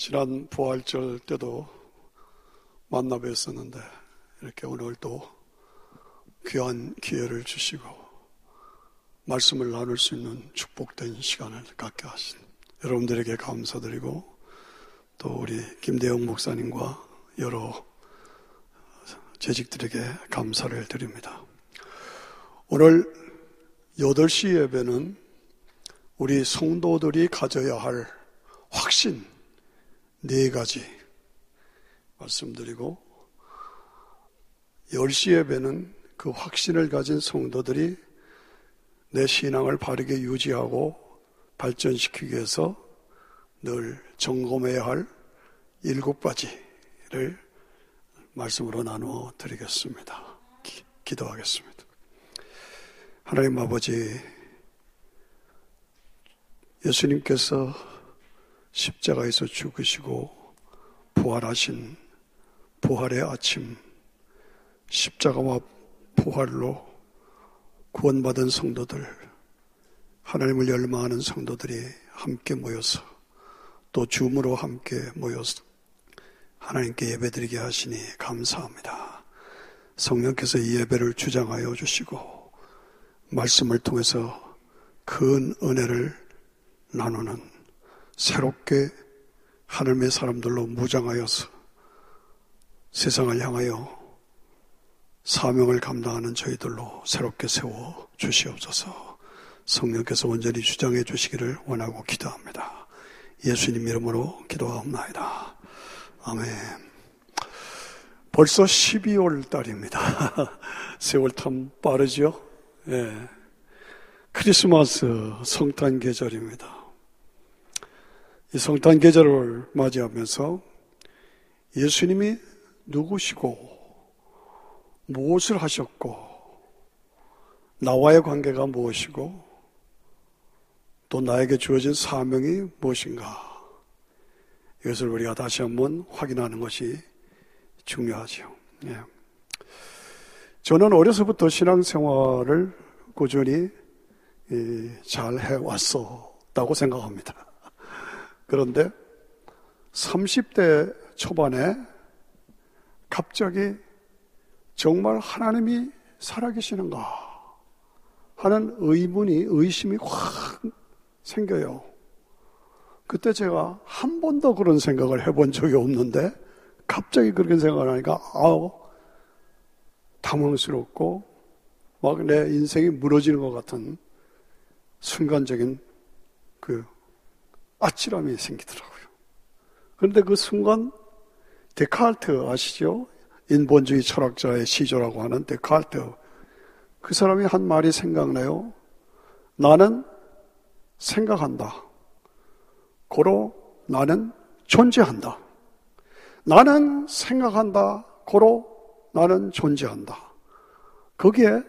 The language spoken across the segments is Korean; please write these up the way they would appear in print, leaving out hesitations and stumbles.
지난 부활절 때도 만나 뵀었는데 이렇게 오늘 또 귀한 기회를 주시고 말씀을 나눌 수 있는 축복된 시간을 갖게 하신 여러분들에게 감사드리고, 또 우리 김대영 목사님과 여러 재직들에게 감사를 드립니다. 오늘 8시 예배는 우리 성도들이 가져야 할 확신 4가지 말씀드리고, 10시 예배는 그 확신을 가진 성도들이 내 신앙을 바르게 유지하고 발전시키기 위해서 늘 점검해야 할 7가지를 말씀으로 나누어 드리겠습니다. 기도하겠습니다. 하나님 아버지, 예수님께서 십자가에서 죽으시고 부활하신 부활의 아침, 십자가와 부활로 구원받은 성도들, 하나님을 열망하는 성도들이 함께 모여서 또 줌으로 함께 모여서 하나님께 예배드리게 하시니 감사합니다. 성령께서 이 예배를 주장하여 주시고 말씀을 통해서 큰 은혜를 나누는, 새롭게 하나님의 사람들로 무장하여서 세상을 향하여 사명을 감당하는 저희들로 새롭게 세워 주시옵소서. 성령께서 온전히 주장해 주시기를 원하고 기도합니다. 예수님 이름으로 기도하옵나이다. 아멘. 벌써 12월 달입니다. 세월 참 빠르죠? 예. 크리스마스 성탄 계절입니다. 이 성탄 계절을 맞이하면서 예수님이 누구시고 무엇을 하셨고 나와의 관계가 무엇이고 또 나에게 주어진 사명이 무엇인가, 이것을 우리가 다시 한번 확인하는 것이 중요하죠. 예. 저는 어려서부터 신앙생활을 꾸준히 잘 해왔었다고 생각합니다. 그런데 30대 초반에 갑자기 정말 하나님이 살아계시는가 하는 의심이 확 생겨요. 그때 제가 한 번도 그런 생각을 해본 적이 없는데 갑자기 그렇게 생각을 하니까 당황스럽고 막 내 인생이 무너지는 것 같은 순간적인 그 아찔함이 생기더라고요. 그런데 그 순간 데카르트 아시죠? 인본주의 철학자의 시조라고 하는 데카르트, 그 사람이 한 말이 생각나요. 나는 생각한다. 고로 나는 존재한다. 나는 생각한다. 고로 나는 존재한다. 거기에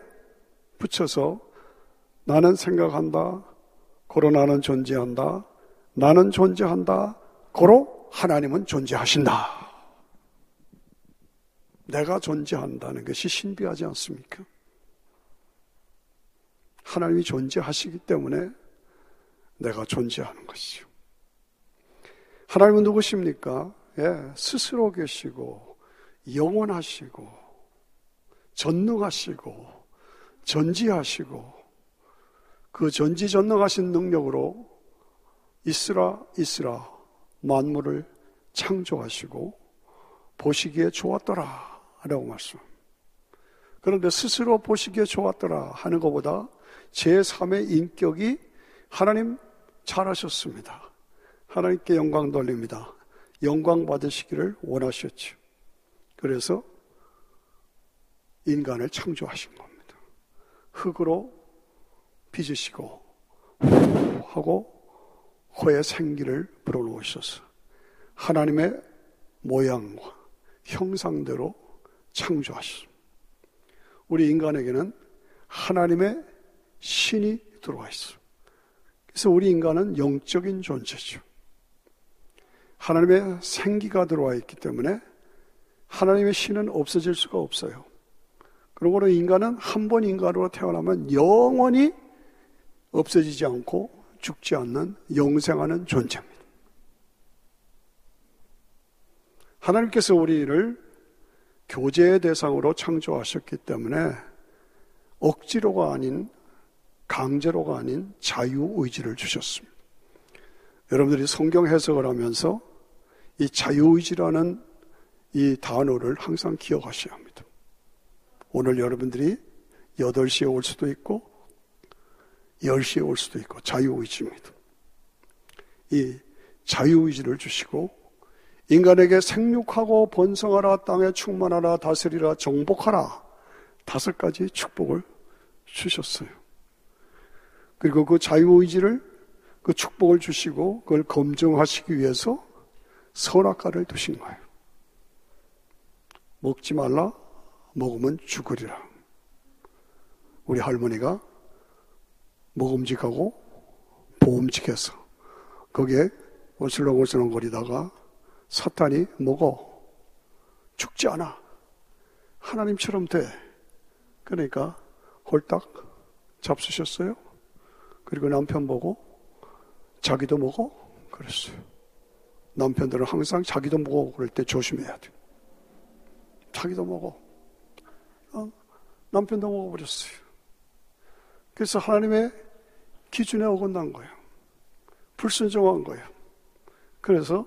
붙여서 나는 생각한다. 고로 나는 존재한다. 나는 존재한다. 고로 하나님은 존재하신다. 내가 존재한다는 것이 신비하지 않습니까? 하나님이 존재하시기 때문에 내가 존재하는 것이죠. 하나님은 누구십니까? 예, 스스로 계시고 영원하시고 전능하시고 전지하시고, 그 전지전능하신 능력으로 있으라 만물을 창조하시고 보시기에 좋았더라 라고 말씀. 그런데 스스로 보시기에 좋았더라 하는 것보다 제3의 인격이 하나님 잘하셨습니다. 하나님께 영광 돌립니다. 영광 받으시기를 원하셨죠. 그래서 인간을 창조하신 겁니다. 흙으로 빚으시고 하고 코에 생기를 불어넣으셔서 하나님의 모양과 형상대로 창조하십니다. 우리 인간에게는 하나님의 신이 들어와 있어요. 그래서 우리 인간은 영적인 존재죠. 하나님의 생기가 들어와 있기 때문에 하나님의 신은 없어질 수가 없어요. 그러므로 인간은 한 번 인간으로 태어나면 영원히 없어지지 않고 죽지 않는 영생하는 존재입니다. 하나님께서 우리를 교제의 대상으로 창조하셨기 때문에 억지로가 아닌, 강제로가 아닌 자유의지를 주셨습니다. 여러분들이 성경 해석을 하면서 이 자유의지라는 이 단어를 항상 기억하셔야 합니다. 오늘 여러분들이 8시에 올 수도 있고 10시에 올 수도 있고 자유의지입니다. 이 자유의지를 주시고 인간에게 생육하고 번성하라, 땅에 충만하라, 다스리라, 정복하라, 5가지 축복을 주셨어요. 그리고 그 자유의지를, 그 축복을 주시고 그걸 검증하시기 위해서 선악과를 두신 거예요. 먹지 말라, 먹으면 죽으리라. 우리 할머니가 먹음직하고 보음직해서 거기에 오슬렁오슬렁거리다가 사탄이 먹어, 죽지 않아, 하나님처럼 돼, 그러니까 홀딱 잡수셨어요. 그리고 남편 보고 자기도 먹어 그랬어요. 남편들은 항상 자기도 먹어 그럴 때 조심해야 돼요. 자기도 먹어, 남편도 먹어버렸어요. 그래서 하나님의 기준에 어긋난 거예요. 불순종한 거예요. 그래서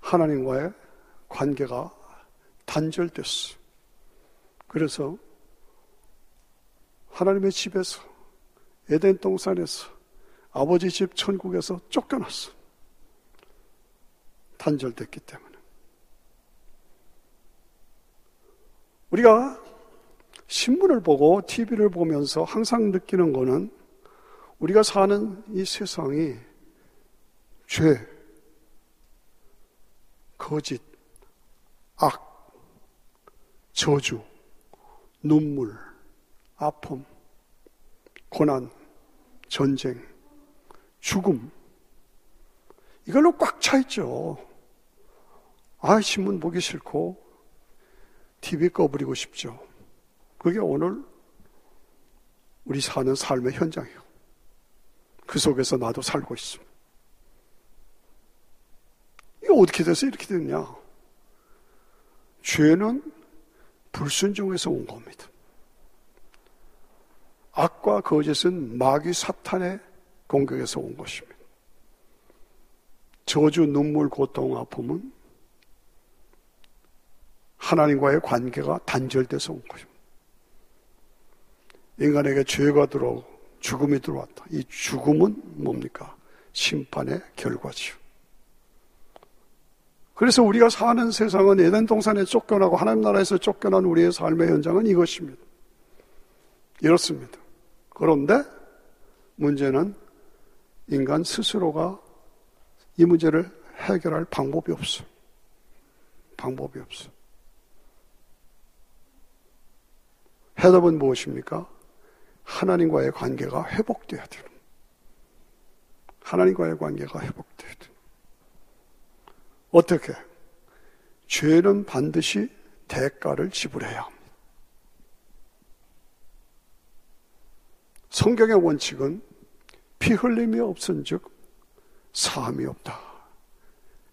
하나님과의 관계가 단절됐어요. 그래서 하나님의 집에서, 에덴 동산에서, 아버지 집 천국에서 쫓겨났어. 단절됐기 때문에. 우리가 신문을 보고 TV를 보면서 항상 느끼는 거는 우리가 사는 이 세상이 죄, 거짓, 악, 저주, 눈물, 아픔, 고난, 전쟁, 죽음, 이걸로 꽉 차 있죠. 아, 신문 보기 싫고 TV 꺼버리고 싶죠. 그게 오늘 우리 사는 삶의 현장이에요. 그 속에서 나도 살고 있습니다. 이거 어떻게 돼서 이렇게 됐냐? 죄는 불순종에서 온 겁니다. 악과 거짓은 마귀 사탄의 공격에서 온 것입니다. 저주, 눈물, 고통, 아픔은 하나님과의 관계가 단절돼서 온 것입니다. 인간에게 죄가 들어오고 죽음이 들어왔다. 이 죽음은 뭡니까? 심판의 결과지요. 그래서 우리가 사는 세상은, 에덴 동산에 쫓겨나고 하나님 나라에서 쫓겨난 우리의 삶의 현장은 이것입니다. 이렇습니다. 그런데 문제는 인간 스스로가 이 문제를 해결할 방법이 없어. 방법이 없어. 해답은 무엇입니까? 하나님과의 관계가 회복돼야 돼요. 하나님과의 관계가 회복돼야 돼요. 어떻게? 죄는 반드시 대가를 지불해야 합니다. 성경의 원칙은 피 흘림이 없은 즉 사함이 없다.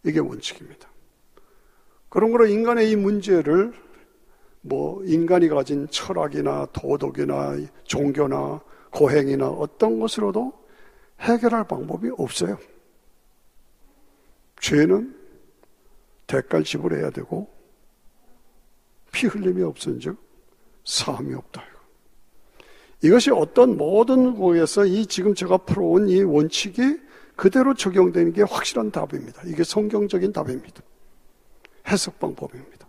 이게 원칙입니다. 그러므로 인간의 이 문제를 인간이 가진 철학이나 도덕이나 종교나 고행이나 어떤 것으로도 해결할 방법이 없어요. 죄는 대가를 지불해야 되고 피 흘림이 없은즉 사함이 없다. 이것이 어떤 모든 곳에서 이 지금 제가 풀어온 이 원칙이 그대로 적용되는 게 확실한 답입니다. 이게 성경적인 답입니다. 해석 방법입니다.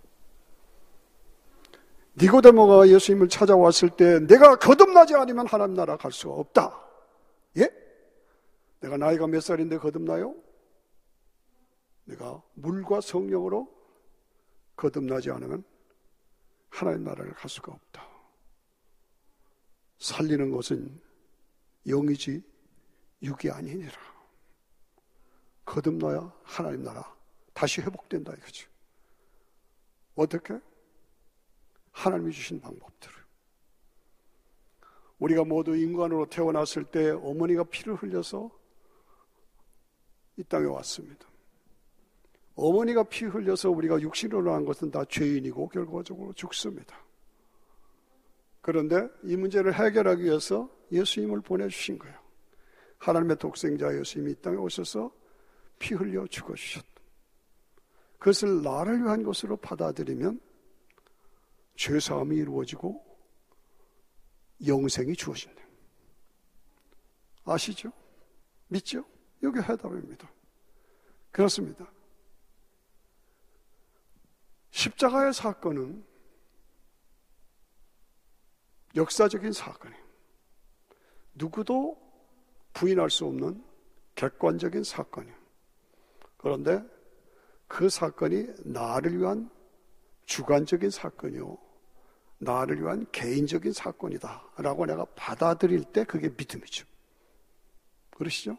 니고데모가 예수님을 찾아왔을 때 내가 거듭나지 않으면 하나님 나라 갈 수가 없다. 예? 내가 나이가 몇 살인데 거듭나요? 내가 물과 성령으로 거듭나지 않으면 하나님 나라를 갈 수가 없다. 살리는 것은 영이지 육이 아니니라. 거듭나야 하나님 나라 다시 회복된다 이거죠. 어떻게? 하나님이 주신 방법들을. 우리가 모두 인간으로 태어났을 때 어머니가 피를 흘려서 이 땅에 왔습니다. 어머니가 피 흘려서 우리가 육신으로 난 것은 다 죄인이고 결과적으로 죽습니다. 그런데 이 문제를 해결하기 위해서 예수님을 보내주신 거예요. 하나님의 독생자 예수님이 이 땅에 오셔서 피 흘려 죽어주셨다. 그것을 나를 위한 것으로 받아들이면 죄사함이 이루어지고 영생이 주어진다. 아시죠? 믿죠? 여기 해답입니다. 그렇습니다. 십자가의 사건은 역사적인 사건이에요. 누구도 부인할 수 없는 객관적인 사건이에요. 그런데 그 사건이 나를 위한 주관적인 사건이요, 나를 위한 개인적인 사건이다라고 내가 받아들일 때 그게 믿음이죠. 그러시죠?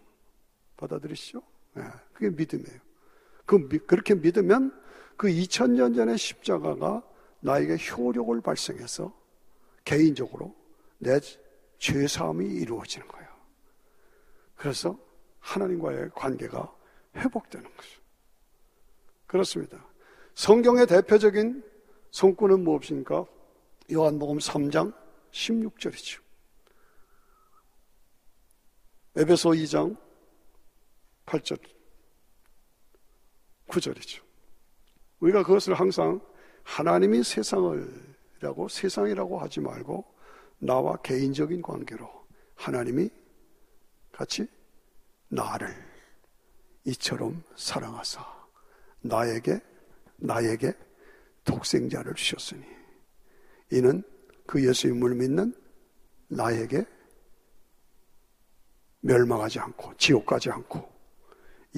받아들이시죠? 네, 그게 믿음이에요. 그렇게 믿으면 그 2000년 전의 십자가가 나에게 효력을 발생해서 개인적으로 내 죄사함이 이루어지는 거예요. 그래서 하나님과의 관계가 회복되는 거죠. 그렇습니다. 성경의 대표적인 성구는 무엇입니까? 요한복음 3장 16절이죠. 에베소 2장 8절 9절이죠. 우리가 그것을 항상 하나님이 세상을 라고 세상이라고 하지 말고 나와 개인적인 관계로 하나님이 같이 나를 이처럼 사랑하사 나에게 독생자를 주셨으니 이는 그 예수님을 믿는 나에게 멸망하지 않고 지옥 가지 않고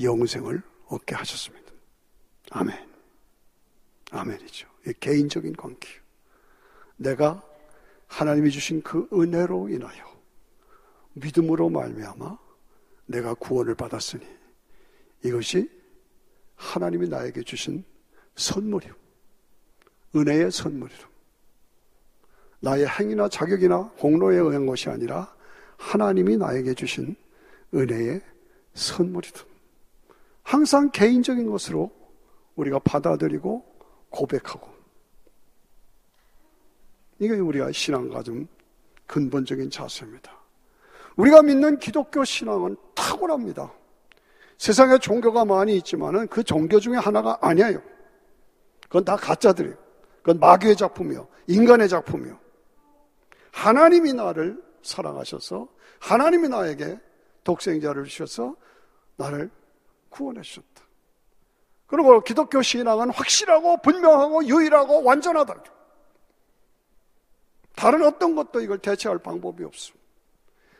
영생을 얻게 하셨습니다. 아멘. 아멘이죠. 개인적인 관계. 내가 하나님이 주신 그 은혜로 인하여 믿음으로 말미암아 내가 구원을 받았으니 이것이 하나님이 나에게 주신 선물이요, 은혜의 선물이요, 나의 행위나 자격이나 공로에 의한 것이 아니라 하나님이 나에게 주신 은혜의 선물이다. 항상 개인적인 것으로 우리가 받아들이고 고백하고 이게 우리가 신앙과 좀 근본적인 자세입니다. 우리가 믿는 기독교 신앙은 탁월합니다. 세상에 종교가 많이 있지만 그 종교 중에 하나가 아니에요. 그건 다 가짜들이에요. 그건 마귀의 작품이요, 인간의 작품이요. 하나님이 나를 사랑하셔서 하나님이 나에게 독생자를 주셔서 나를 구원해 주셨다. 그리고 기독교 신앙은 확실하고 분명하고 유일하고 완전하다. 다른 어떤 것도 이걸 대체할 방법이 없습니다.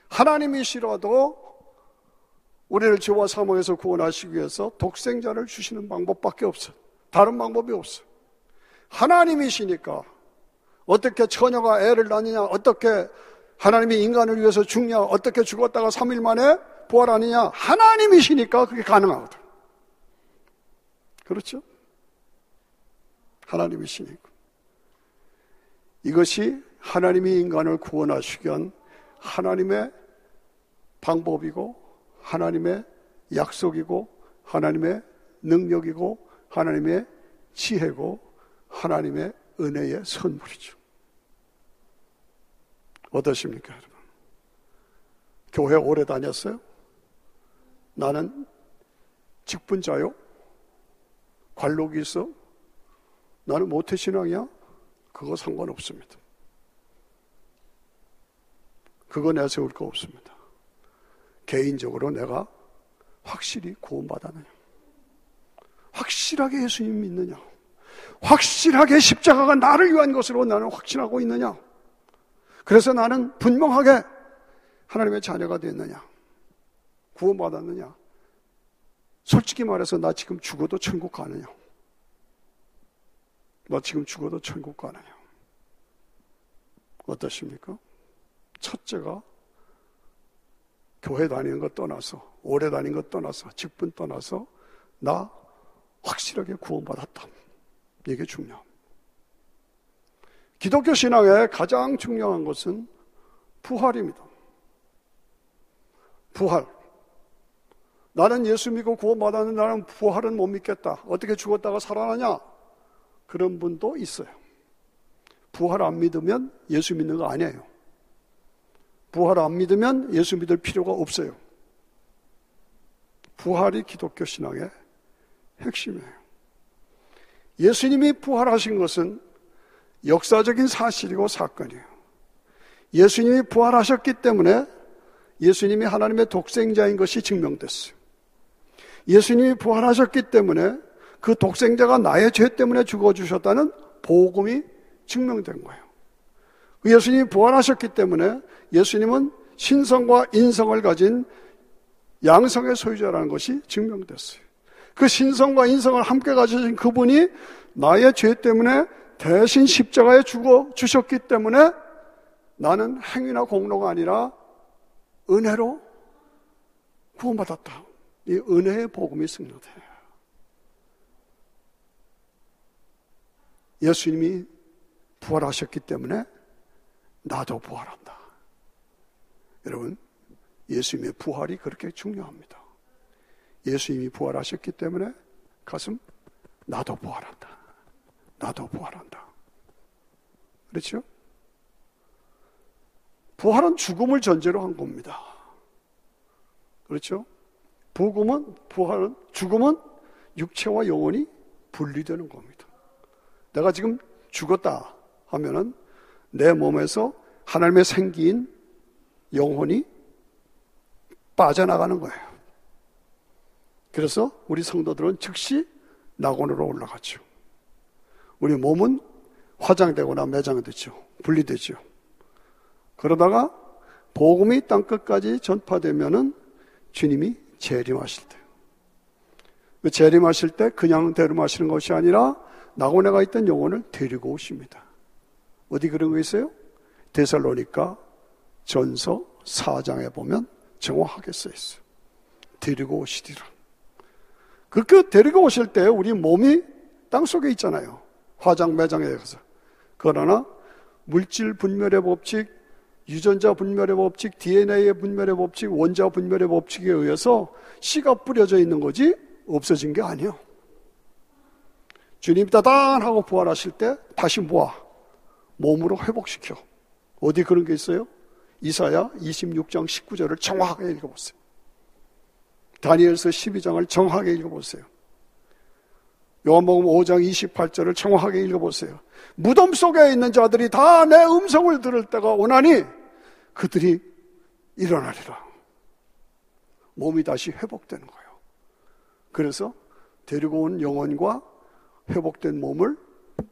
하나님이시라도 우리를 죄와 사망에서 구원하시기 위해서 독생자를 주시는 방법밖에 없어요. 다른 방법이 없어요. 하나님이시니까 어떻게 처녀가 애를 낳느냐, 어떻게 하나님이 인간을 위해서 죽냐, 어떻게 죽었다가 3일 만에 부활하느냐, 하나님이시니까 그게 가능하거든. 그렇죠? 하나님이시니까. 이것이 하나님이 인간을 구원하시기 위한 하나님의 방법이고 하나님의 약속이고 하나님의 능력이고 하나님의 지혜고 하나님의 은혜의 선물이죠. 어떠십니까, 여러분? 교회 오래 다녔어요? 나는 직분자요? 관록이 있어? 나는 모태신앙이야? 그거 상관없습니다. 그거 내세울 거 없습니다. 개인적으로 내가 확실히 구원받았느냐, 확실하게 예수님 믿느냐, 확실하게 십자가가 나를 위한 것으로 나는 확신하고 있느냐, 그래서 나는 분명하게 하나님의 자녀가 됐느냐, 구원받았느냐, 솔직히 말해서 나 지금 죽어도 천국 가느냐, 나 지금 죽어도 천국 가느냐. 어떠십니까? 첫째가 교회 다니는 것 떠나서, 오래 다닌 것 떠나서, 직분 떠나서 나 확실하게 구원받았다. 이게 중요합니다. 기독교 신앙의 가장 중요한 것은 부활입니다. 부활. 나는 예수 믿고 구원받았는데 나는 부활은 못 믿겠다. 어떻게 죽었다가 살아나냐? 그런 분도 있어요. 부활 안 믿으면 예수 믿는 거 아니에요. 부활 안 믿으면 예수 믿을 필요가 없어요. 부활이 기독교 신앙의 핵심이에요. 예수님이 부활하신 것은 역사적인 사실이고 사건이에요. 예수님이 부활하셨기 때문에 예수님이 하나님의 독생자인 것이 증명됐어요. 예수님이 부활하셨기 때문에 그 독생자가 나의 죄 때문에 죽어주셨다는 복음이 증명된 거예요. 예수님이 부활하셨기 때문에 예수님은 신성과 인성을 가진 양성의 소유자라는 것이 증명됐어요. 그 신성과 인성을 함께 가지신 그분이 나의 죄 때문에 대신 십자가에 죽어주셨기 때문에 나는 행위나 공로가 아니라 은혜로 구원받았다. 이 은혜의 복음이 승리돼요. 예수님이 부활하셨기 때문에 나도 부활한다. 여러분, 예수님의 부활이 그렇게 중요합니다. 예수님이 부활하셨기 때문에 가슴, 나도 부활한다. 나도 부활한다. 그렇죠? 부활은 죽음을 전제로 한 겁니다. 그렇죠? 부활은, 죽음은 육체와 영혼이 분리되는 겁니다. 내가 지금 죽었다 하면은 내 몸에서 하나님의 생기인 영혼이 빠져나가는 거예요. 그래서 우리 성도들은 즉시 낙원으로 올라가죠. 우리 몸은 화장되거나 매장되죠. 분리되죠. 그러다가 복음이 땅끝까지 전파되면은 주님이 재림하실 때, 그 재림하실 때 그냥 대림하시는 것이 아니라 낙원에 가 있던 영혼을 데리고 오십니다. 어디 그런 거 있어요? 데살로니가 전서 4장에 보면 정확하게 써 있어요. 데리고 오시리라. 그 데리고 오실 때 우리 몸이 땅 속에 있잖아요. 화장 매장에 가서. 그러나 물질 분멸의 법칙, 유전자 분멸의 법칙, DNA의 분멸의 법칙, 원자 분멸의 법칙에 의해서 씨가 뿌려져 있는 거지 없어진 게 아니에요. 주님이 따단하고 부활하실 때 다시 모아 몸으로 회복시켜. 어디 그런 게 있어요? 이사야 26장 19절을 정확하게 읽어보세요. 다니엘서 12장을 정확하게 읽어보세요. 요한복음 5장 28절을 정확하게 읽어보세요. 무덤 속에 있는 자들이 다 내 음성을 들을 때가 오나니 그들이 일어나리라. 몸이 다시 회복되는 거예요. 그래서 데리고 온 영혼과 회복된 몸을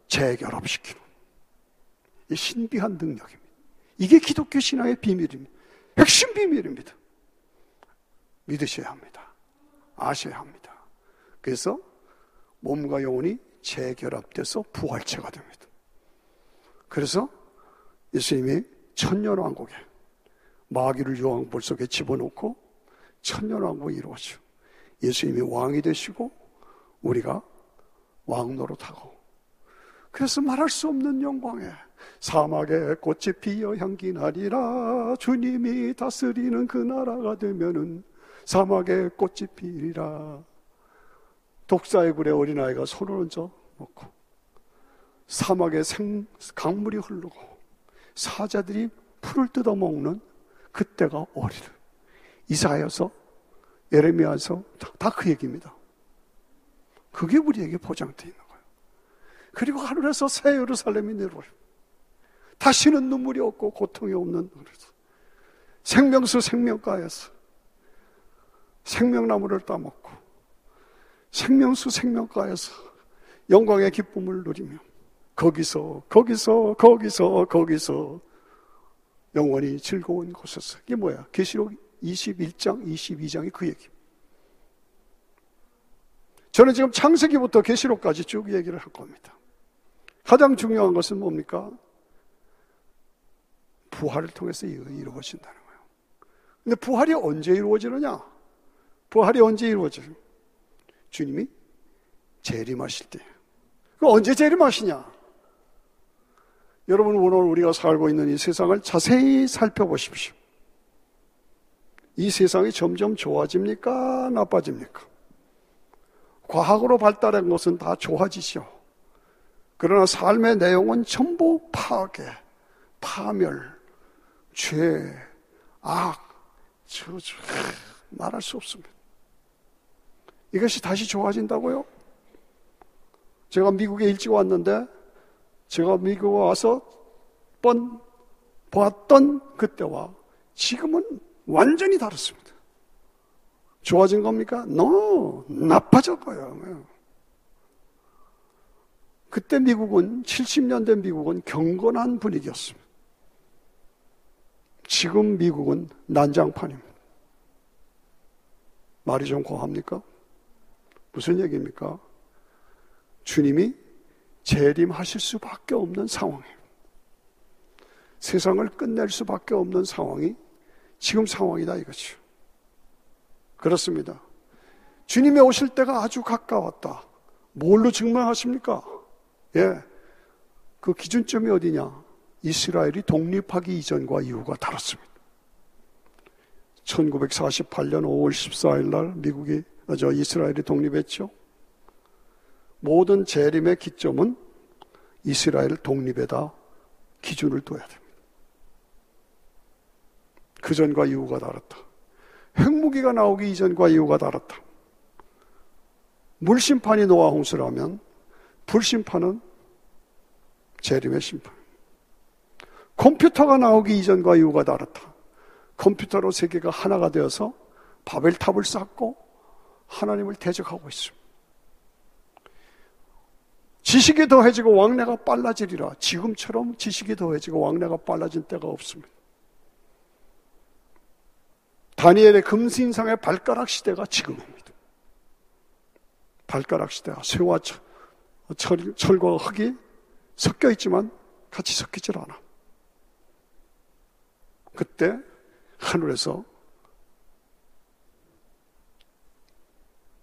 재결합시키는 이 신비한 능력입니다. 이게 기독교 신앙의 비밀입니다. 핵심 비밀입니다. 믿으셔야 합니다. 아셔야 합니다. 그래서 몸과 영혼이 재결합돼서 부활체가 됩니다. 그래서 예수님이 천년왕국에 마귀를 유황불 속에 집어넣고 천년왕국이 이루어져 예수님이 왕이 되시고 우리가 왕노릇하고, 그래서 말할 수 없는 영광에 사막에 꽃이 피어 향기 나리라. 주님이 다스리는 그 나라가 되면은 사막에 꽃이 피리라. 독사의 굴에 어린아이가 손을 얹어 놓고 사막에 강물이 흐르고 사자들이 풀을 뜯어먹는 그때가 오리라. 이사야서, 예레미야서 다 그 얘기입니다. 그게 우리에게 보장되어 있는 거예요. 그리고 하늘에서 새 예루살렘이 내려오리라. 다시는 눈물이 없고 고통이 없는 생명수 생명가에서 생명나무를 따먹고 생명수 생명가에서 영광의 기쁨을 누리며 거기서 영원히 즐거운 곳에서. 이게 뭐야? 계시록 21장 22장이 그 얘기. 저는 지금 창세기부터 계시록까지 쭉 얘기를 할 겁니다. 가장 중요한 것은 뭡니까? 부활을 통해서 이루어진다는 거예요. 근데 부활이 언제 이루어지느냐? 부활이 언제 이루어져요? 주님이 재림하실 때. 그럼 언제 재림하시냐? 여러분, 오늘 우리가 살고 있는 이 세상을 자세히 살펴보십시오. 이 세상이 점점 좋아집니까? 나빠집니까? 과학으로 발달한 것은 다 좋아지죠. 그러나 삶의 내용은 전부 파괴, 파멸, 죄, 악, 저주, 말할 수 없습니다. 이것이 다시 좋아진다고요? 제가 미국에 일찍 왔는데 제가 미국에 와서 보았던 그때와 지금은 완전히 다릅니다. 좋아진 겁니까? No, 나빠졌고요. 그때 미국은 70년대 미국은 경건한 분위기였습니다. 지금 미국은 난장판입니다. 말이 좀 과합니까? 무슨 얘기입니까? 주님이 재림하실 수밖에 없는 상황이에요. 세상을 끝낼 수밖에 없는 상황이 지금 상황이다 이거죠. 그렇습니다. 주님이 오실 때가 아주 가까웠다. 뭘로 증명하십니까? 예, 그 기준점이 어디냐? 이스라엘이 독립하기 이전과 이후가 다릅니다. 1948년 5월 14일 날 미국이 이스라엘이 독립했죠. 모든 재림의 기점은 이스라엘 독립에다 기준을 둬야 됩니다. 그 전과 이후가 다르다. 핵무기가 나오기 이전과 이후가 다르다. 물심판이 노아 홍수라면 불심판은 재림의 심판. 컴퓨터가 나오기 이전과 이후가 다르다. 컴퓨터로 세계가 하나가 되어서 바벨탑을 쌓고 하나님을 대적하고 있습니다. 지식이 더해지고 왕래가 빨라지리라. 지금처럼 지식이 더해지고 왕래가 빨라진 때가 없습니다. 다니엘의 금신상의 발가락 시대가 지금입니다. 발가락 시대가 쇠와 철과 흙이 섞여 있지만 같이 섞이질 않아. 그때 하늘에서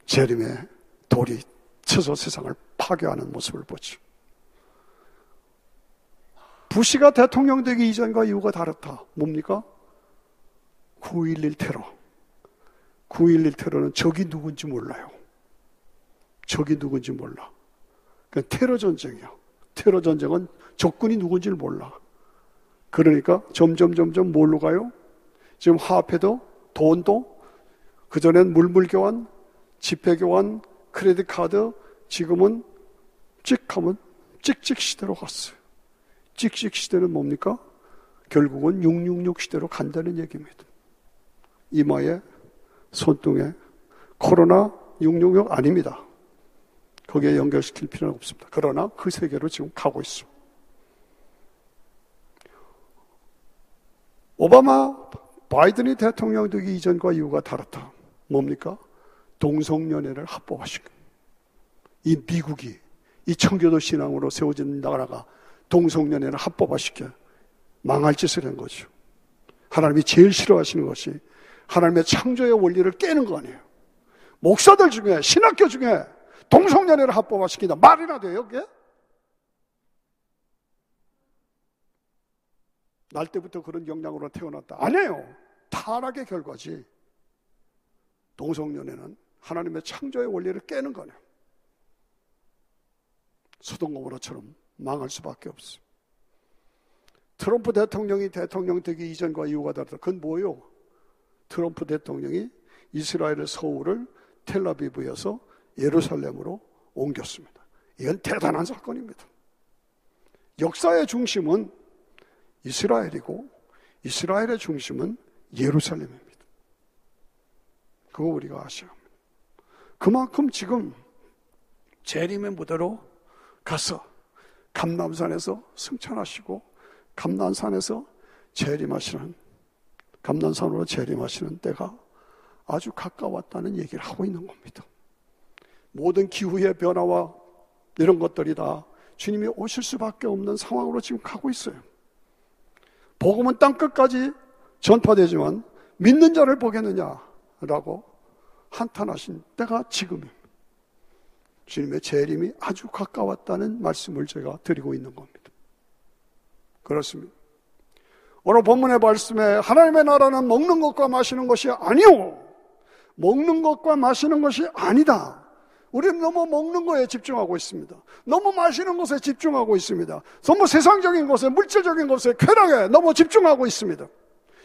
재림의 돌이 쳐서 세상을 파괴하는 모습을 보죠. 부시가 대통령 되기 이전과 이후가 다르다. 뭡니까? 9.11 테러. 9.11 테러는 적이 누군지 몰라요. 적이 누군지 몰라. 그러니까 테러 전쟁이야. 테러 전쟁은 적군이 누군지를 몰라. 그러니까 점점 뭘로 가요? 지금 화폐도 돈도 그전엔 물물교환, 지폐교환, 크레딧 카드, 지금은 찍하면 찍찍 시대로 갔어요. 찍찍 시대는 뭡니까? 결국은 666 시대로 간다는 얘기입니다. 이마에, 손등에, 코로나 666 아닙니다. 거기에 연결시킬 필요는 없습니다. 그러나 그 세계로 지금 가고 있습니다. 오바마, 바이든이 대통령 되기 이전과 이후가 다르다. 뭡니까? 동성연애를 합법화시켜. 이 미국이, 이 청교도 신앙으로 세워진 나라가 동성연애를 합법화시켜 망할 짓을 한 거죠. 하나님이 제일 싫어하시는 것이 하나님의 창조의 원리를 깨는 거 아니에요. 목사들 중에, 신학교 중에 동성연애를 합법화시킨다. 말이나 돼요, 그게? 날 때부터 그런 영향으로 태어났다. 아니에요. 타락의 결과지. 동성연애는 하나님의 창조의 원리를 깨는 거냐. 소돔 고모라처럼 망할 수밖에 없어. 트럼프 대통령이 대통령 되기 이전과 이후가 다르다. 그건 뭐예요? 트럼프 대통령이 이스라엘의 서울을 텔아비브에서 예루살렘으로 옮겼습니다. 이건 대단한 사건입니다. 역사의 중심은 이스라엘이고 이스라엘의 중심은 예루살렘입니다. 그거 우리가 아셔야 합니다. 그만큼 지금 재림의 무대로 가서 감람산에서 승천하시고 감람산에서 재림하시는 감람산으로 재림하시는 때가 아주 가까웠다는 얘기를 하고 있는 겁니다. 모든 기후의 변화와 이런 것들이 다 주님이 오실 수밖에 없는 상황으로 지금 가고 있어요. 복음은 땅끝까지 전파되지만 믿는 자를 보겠느냐라고 한탄하신 때가 지금입니다. 주님의 재림이 아주 가까웠다는 말씀을 제가 드리고 있는 겁니다. 그렇습니다. 오늘 본문의 말씀에 하나님의 나라는 먹는 것과 마시는 것이 아니오, 먹는 것과 마시는 것이 아니다. 우리는 너무 먹는 거에 집중하고 있습니다. 너무 마시는 것에 집중하고 있습니다. 너무 세상적인 것에, 물질적인 것에, 쾌락에 너무 집중하고 있습니다.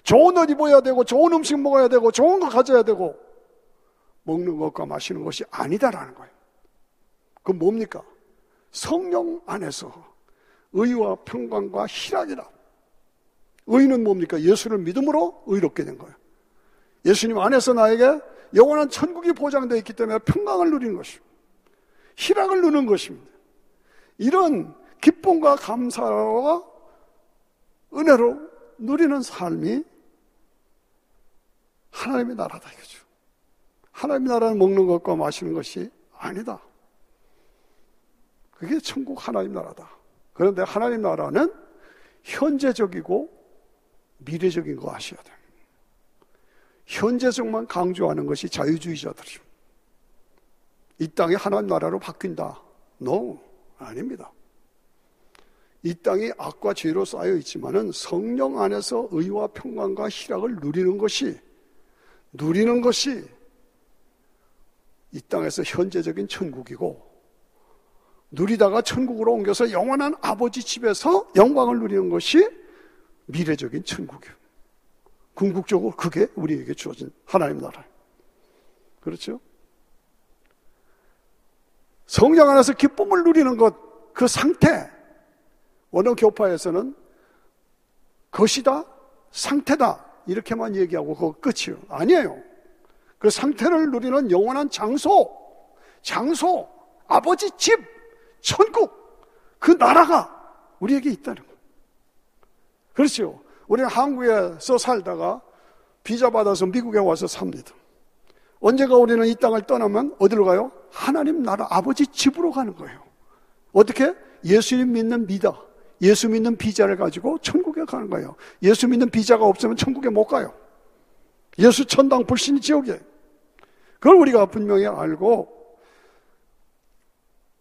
좋은 옷 입어야 되고, 좋은 음식 먹어야 되고, 좋은 거 가져야 되고, 먹는 것과 마시는 것이 아니다라는 거예요. 그건 뭡니까? 성령 안에서 의와 평강과 희락이다. 의는 뭡니까? 예수를 믿음으로 의롭게 된 거예요. 예수님 안에서 나에게 영원한 천국이 보장되어 있기 때문에 평강을 누리는 것입니다. 희락을 누리는 것입니다. 이런 기쁨과 감사와 은혜로 누리는 삶이 하나님의 나라다 이거죠. 하나님의 나라는 먹는 것과 마시는 것이 아니다. 그게 천국 하나님 나라다. 그런데 하나님 나라는 현재적이고 미래적인 거 아셔야 됩니다. 현재적만 강조하는 것이 자유주의자들이죠. 이 땅이 하나님 나라로 바뀐다. No, 아닙니다. 이 땅이 악과 죄로 쌓여 있지만은 성령 안에서 의와 평강과 희락을 누리는 것이 이 땅에서 현재적인 천국이고, 누리다가 천국으로 옮겨서 영원한 아버지 집에서 영광을 누리는 것이 미래적인 천국이에요. 궁극적으로 그게 우리에게 주어진 하나님 나라예요. 그렇죠? 성령 안에서 기쁨을 누리는 것, 그 상태. 어느 교파에서는 것이다, 상태다 이렇게만 얘기하고 그거 끝이에요. 아니에요. 그 상태를 누리는 영원한 장소, 아버지 집, 천국, 그 나라가 우리에게 있다는 거예요. 그렇죠. 우리는 한국에서 살다가 비자 받아서 미국에 와서 삽니다. 언제가 우리는 이 땅을 떠나면 어디로 가요? 하나님 나라 아버지 집으로 가는 거예요. 어떻게? 예수님 믿는 비자, 예수 믿는 비자를 가지고 천국에 가는 거예요. 예수 믿는 비자가 없으면 천국에 못 가요. 예수 천당 불신 지옥에. 그걸 우리가 분명히 알고,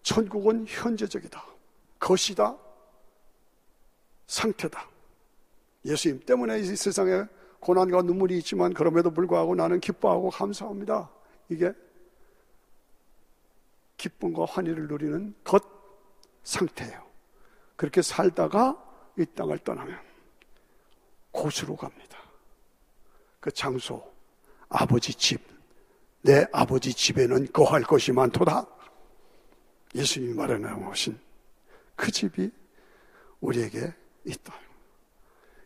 천국은 현재적이다, 것이다, 상태다. 예수님 때문에 이 세상에 고난과 눈물이 있지만 그럼에도 불구하고 나는 기뻐하고 감사합니다. 이게 기쁨과 환희를 누리는 것, 상태예요. 그렇게 살다가 이 땅을 떠나면 고수로 갑니다. 그 장소, 아버지 집, 내 아버지 집에는 거할 것이 많도다. 예수님이 말해 나오신 그 집이 우리에게 있다.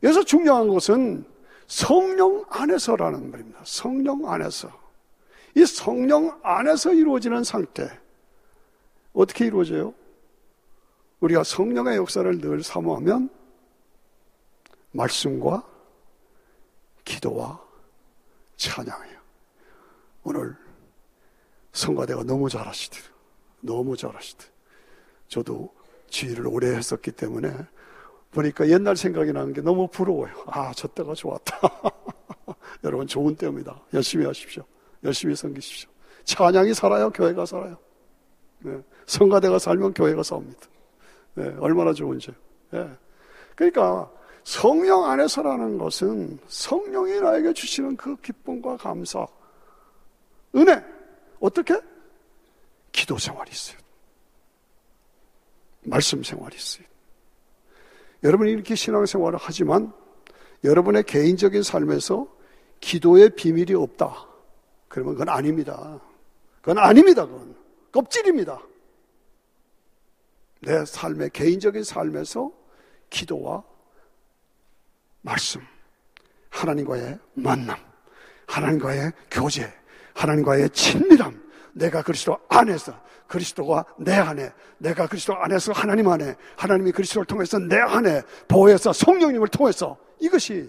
여기서 중요한 것은 성령 안에서라는 말입니다. 성령 안에서. 이 성령 안에서 이루어지는 상태. 어떻게 이루어져요? 우리가 성령의 역사를 늘 사모하면 말씀과 기도와 찬양이에요. 오늘 성가대가 너무 잘하시더라. 저도 지휘를 오래 했었기 때문에 보니까 옛날 생각이 나는 게 너무 부러워요. 아, 저 때가 좋았다. 여러분, 좋은 때입니다. 열심히 하십시오. 열심히 섬기십시오. 찬양이 살아요, 교회가 살아요. 네. 성가대가 살면 교회가 삽니다. 네, 얼마나 좋은지. 네. 그러니까 성령 안에서라는 것은 성령이 나에게 주시는 그 기쁨과 감사, 은혜, 어떻게? 기도 생활이 있어요. 말씀 생활이 있어요. 여러분이 이렇게 신앙생활을 하지만 여러분의 개인적인 삶에서 기도의 비밀이 없다. 그러면 그건 아닙니다. 그건 껍질입니다. 내 삶의 개인적인 삶에서 기도와 말씀, 하나님과의 만남, 하나님과의 교제, 하나님과의 친밀함, 내가 그리스도 안에서, 그리스도가 내 안에, 내가 그리스도 안에서 하나님 안에, 하나님이 그리스도를 통해서 내 안에, 보혜사 성령님을 통해서, 이것이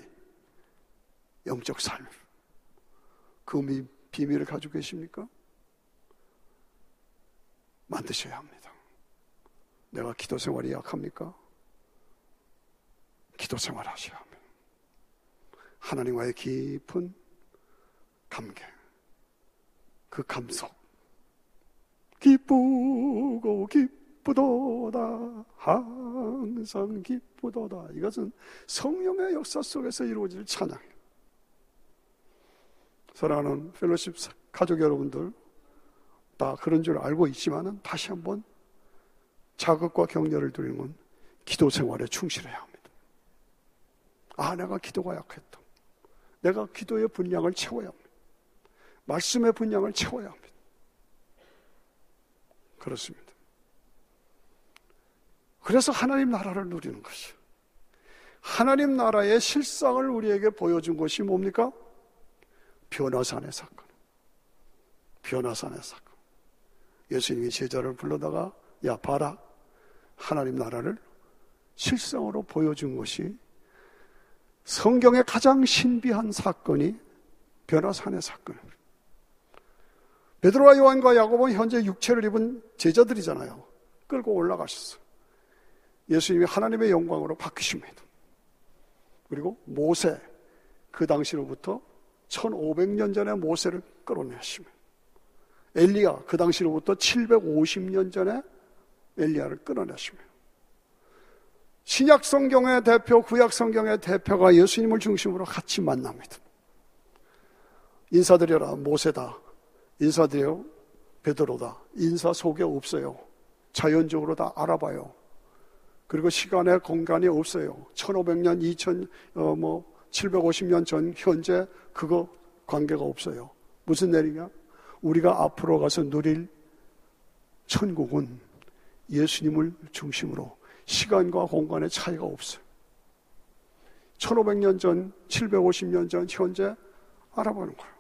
영적 삶. 그 비밀을 가지고 계십니까? 만드셔야 합니다. 내가 기도 생활이 약합니까? 기도 생활 하셔야 합니다. 하나님과의 깊은 감개, 그 감성, 기쁘고 기쁘도다 항상 기쁘도다. 이것은 성령의 역사 속에서 이루어질 찬양이에요. 사랑하는 펠로십 가족 여러분들, 다 그런 줄 알고 있지만 다시 한번 자극과 격려를 드리는 건 기도 생활에 충실해야 합니다. 아, 내가 기도가 약했다. 내가 기도의 분량을 채워야 합니다. 말씀의 분량을 채워야 합니다. 그렇습니다. 그래서 하나님 나라를 누리는 것이죠. 하나님 나라의 실상을 우리에게 보여준 것이 뭡니까? 변화산의 사건. 변화산의 사건. 예수님이 제자를 불러다가 야 봐라, 하나님 나라를 실상으로 보여준 것이, 성경의 가장 신비한 사건이 변화산의 사건입니다. 베드로와 요한과 야고보는 현재 육체를 입은 제자들이잖아요. 끌고 올라가셨어요. 예수님이 하나님의 영광으로 바뀌십니다. 그리고 모세, 그 당시로부터 1500년 전에 모세를 끌어내십니다. 엘리야, 그 당시로부터 750년 전에 엘리야를 끌어내십니다. 신약 성경의 대표, 구약 성경의 대표가 예수님을 중심으로 같이 만납니다. 인사드려라, 모세다. 인사드려, 베드로다. 인사 속에 없어요. 자연적으로 다 알아봐요. 그리고 시간에 공간이 없어요. 1500년, 750년 전, 현재 그거 관계가 없어요. 무슨 내리냐? 우리가 앞으로 가서 누릴 천국은 예수님을 중심으로 시간과 공간의 차이가 없어요. 1500년 전, 750년 전, 현재 알아보는 거예요.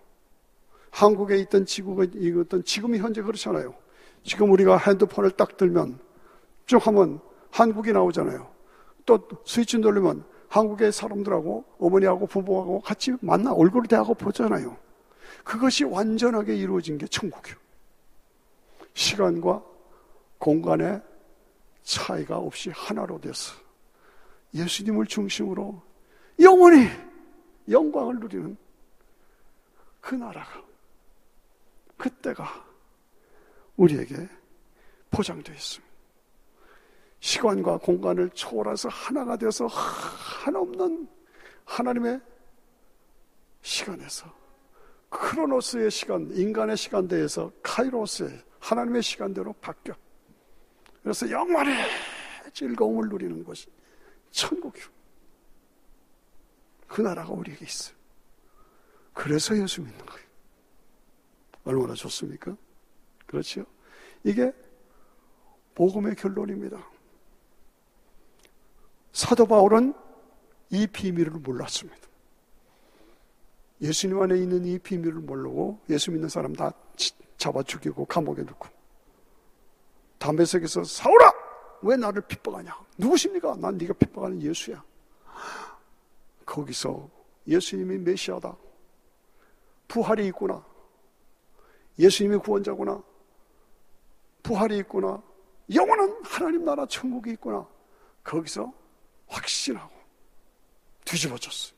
한국에 있던 지금이 현재 그렇잖아요. 지금 우리가 핸드폰을 딱 들면 쭉 하면 한국이 나오잖아요. 또 스위치 누르면 한국의 사람들하고 어머니하고 부부하고 같이 만나 얼굴을 대하고 보잖아요. 그것이 완전하게 이루어진 게 천국이요. 시간과 공간의 차이가 없이 하나로 돼서 예수님을 중심으로 영원히 영광을 누리는 그 나라가, 그때가 우리에게 보장되어 있습니다. 시간과 공간을 초월해서 하나가 되어서 한없는 하나님의 시간에서, 크로노스의 시간, 인간의 시간대에서 카이로스의 하나님의 시간대로 바뀌어, 그래서 영원히 즐거움을 누리는 것이 천국이요. 그 나라가 우리에게 있어요. 그래서 예수 믿는 거예요. 얼마나 좋습니까? 그렇죠? 이게 복음의 결론입니다. 사도 바울은 이 비밀을 몰랐습니다. 예수님 안에 있는 이 비밀을 모르고 예수 믿는 사람 다 잡아 죽이고 감옥에 넣고, 다메섹에서 사울아! 왜 나를 핍박하냐? 누구십니까? 난 네가 핍박하는 예수야. 거기서 예수님이 메시아다. 부활이 있구나. 예수님이 구원자구나. 부활이 있구나. 영원한 하나님 나라 천국이 있구나. 거기서 확신하고 뒤집어졌어요.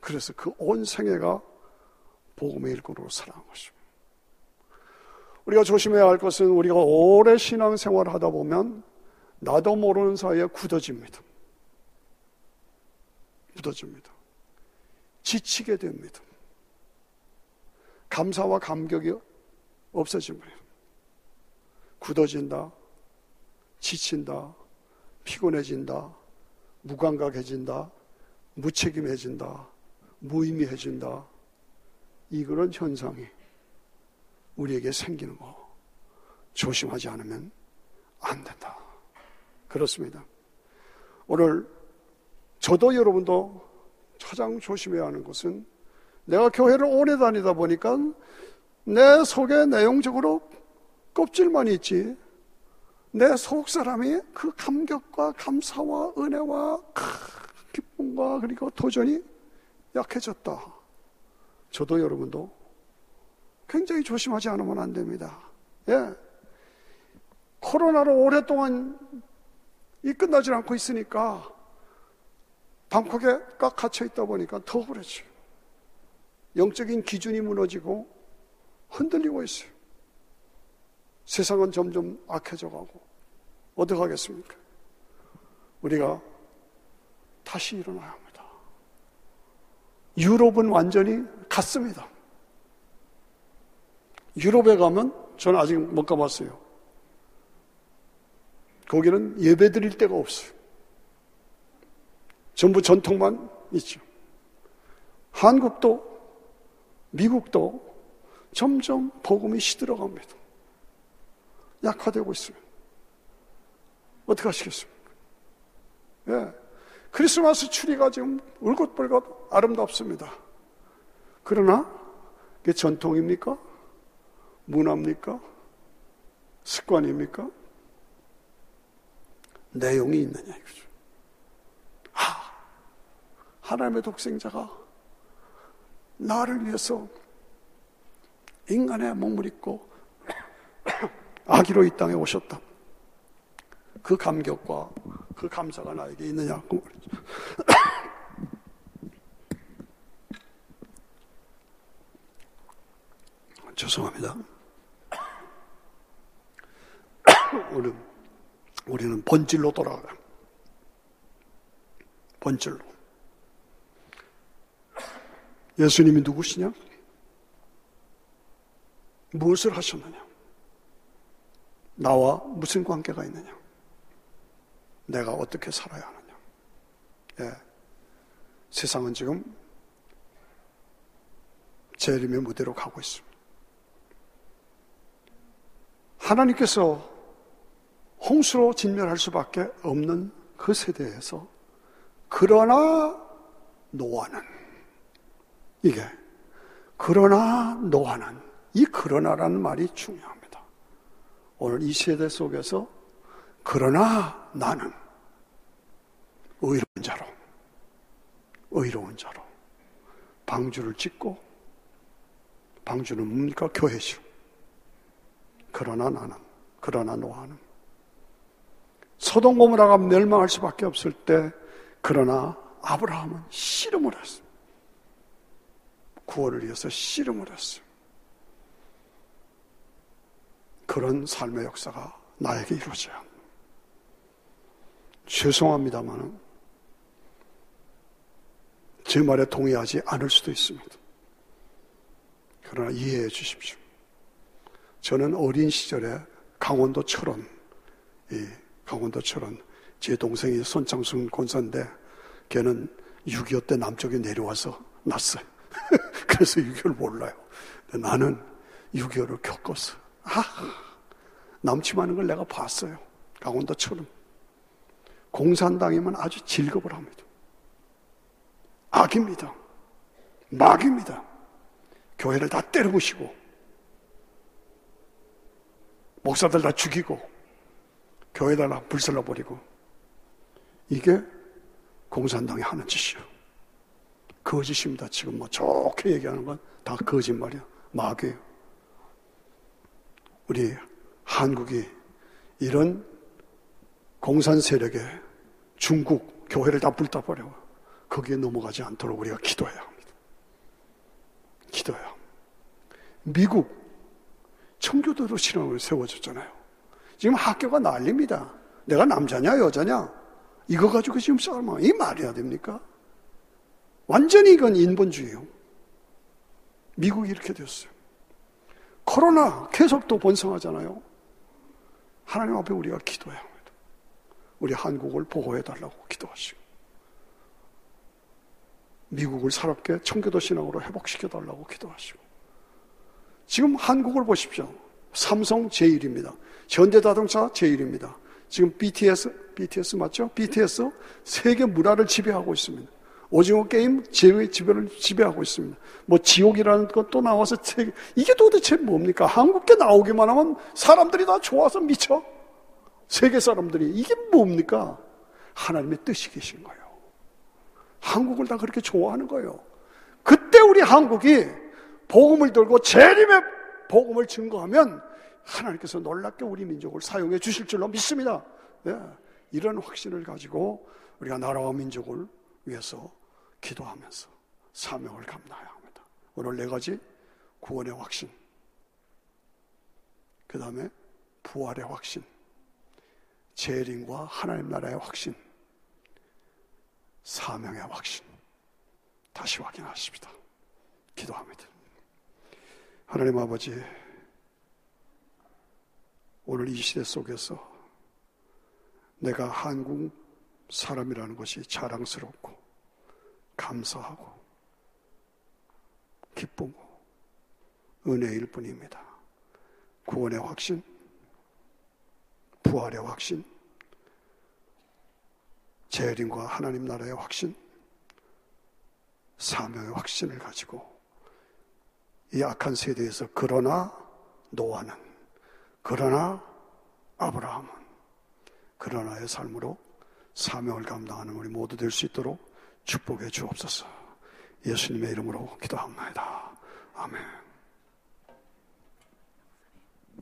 그래서 그 온 생애가 복음의 일꾼으로 살아간 것입니다. 우리가 조심해야 할 것은, 우리가 오래 신앙생활을 하다 보면 나도 모르는 사이에 굳어집니다. 굳어집니다. 지치게 됩니다. 감사와 감격이 없어집니다. 굳어진다, 지친다, 피곤해진다, 무감각해진다, 무책임해진다, 무의미해진다. 이런 현상이 우리에게 생기는 거 조심하지 않으면 안 된다. 그렇습니다. 오늘 저도 여러분도 가장 조심해야 하는 것은, 내가 교회를 오래 다니다 보니까 내 속에 내용적으로 껍질만 있지, 내 속 사람이 그 감격과 감사와 은혜와 기쁨과 그리고 도전이 약해졌다. 저도 여러분도 굉장히 조심하지 않으면 안 됩니다. 예. 코로나로 오랫동안 이 끝나질 않고 있으니까, 방콕에 꽉 갇혀 있다 보니까 더 그렇지. 영적인 기준이 무너지고 흔들리고 있어요. 세상은 점점 악해져 가고 어떡하겠습니까? 우리가 다시 일어나야 합니다. 유럽은 완전히 갔습니다. 유럽에 가면, 저는 아직 못 가봤어요. 거기는 예배 드릴 데가 없어요. 전부 전통만 있죠. 한국도 미국도 점점 복음이 시들어갑니다. 약화되고 있습니다. 어떻게 하시겠습니까? 예, 크리스마스 추리가 지금 울긋불긋 아름답습니다. 그러나 이게 전통입니까? 문화입니까? 습관입니까? 내용이 있느냐 이거죠. 하나님의 독생자가 나를 위해서 인간의 몸을 입고 아기로 이 땅에 오셨다. 그 감격과 그 감사가 나에게 있느냐고 말이죠. 죄송합니다. 오늘 우리는 본질로 돌아가요. 본질로. 예수님이 누구시냐? 무엇을 하셨느냐? 나와 무슨 관계가 있느냐? 내가 어떻게 살아야 하느냐? 예. 세상은 지금 재림의 무대로 가고 있습니다. 하나님께서 홍수로 진멸할 수밖에 없는 그 세대에서, 그러나 노아는, 이게 그러나 노아는, 이 그러나라는 말이 중요합니다. 오늘 이 세대 속에서 그러나 나는 의로운 자로 방주를 짓고, 방주는 뭡니까? 교회죠. 그러나 나는, 그러나 노아는 소돔 고모라가 멸망할 수밖에 없을 때, 그러나 아브라함은 씨름을 했어요. 구원을 위해서 씨름을 했어요. 그런 삶의 역사가 나에게 이루어져야 합니다. 죄송합니다만 제 말에 동의하지 않을 수도 있습니다. 그러나 이해해 주십시오. 저는 어린 시절에 강원도 철원 제 동생이 손창순 권사인데, 걔는 6.25 때 남쪽에 내려와서 났어요. 그래서 6.25를 몰라요. 근데 나는 6.25를 겪었어. 남침하는 걸 내가 봤어요. 강원도 철원. 공산당이면 아주 질겁을 합니다. 악입니다. 막입니다. 교회를 다 때려부시고, 목사들 다 죽이고, 교회들 다 불살라버리고, 이게 공산당이 하는 짓이에요. 거짓입니다. 지금 뭐 좋게 얘기하는 건 다 거짓말이야. 막이에요. 우리 한국이 이런 공산 세력에 중국 교회를 다 불타버려, 거기에 넘어가지 않도록 우리가 기도해야 합니다. 기도해야 합니다. 미국 청교도로 신앙을 세워줬잖아요. 지금 학교가 난립니다. 내가 남자냐 여자냐 이거 가지고 지금 싸우면 이 말이야 됩니까? 완전히 이건 인본주의예요. 미국이 이렇게 됐어요. 코로나 계속 또 번성하잖아요. 하나님 앞에 우리가 기도해야 합니다. 우리 한국을 보호해달라고 기도하시고, 미국을 새롭게 청교도 신앙으로 회복시켜달라고 기도하시고, 지금 한국을 보십시오. 삼성 제1입니다. 현대자동차 제1입니다. 지금 BTS 맞죠? BTS 세계 문화를 지배하고 있습니다. 오징어 게임 지배하고 있습니다. 뭐 지옥이라는 건 또 나와서 이게 도대체 뭡니까? 한국에 나오기만 하면 사람들이 다 좋아서 미쳐. 세계 사람들이 이게 뭡니까? 하나님의 뜻이 계신 거예요. 한국을 다 그렇게 좋아하는 거예요. 그때 우리 한국이 복음을 들고 재림의 복음을 증거하면 하나님께서 놀랍게 우리 민족을 사용해 주실 줄로 믿습니다. 네. 이런 확신을 가지고 우리가 나라와 민족을 위해서 기도하면서 사명을 감당해야 합니다. 오늘 4가지: 구원의 확신, 그 다음에 부활의 확신, 재림과 하나님 나라의 확신, 사명의 확신 다시 확인하십니다. 기도합니다. 하나님 아버지, 오늘 이 시대 속에서 내가 한국 사람이라는 것이 자랑스럽고 감사하고 기쁘고 은혜일 뿐입니다. 구원의 확신, 부활의 확신, 재림과 하나님 나라의 확신, 사명의 확신을 가지고 이 악한 세대에서 그러나 노아는, 그러나 아브라함은, 그러나의 삶으로 사명을 감당하는 우리 모두 될 수 있도록 축복해 주옵소서. 예수님의 이름으로 기도합니다. 아멘.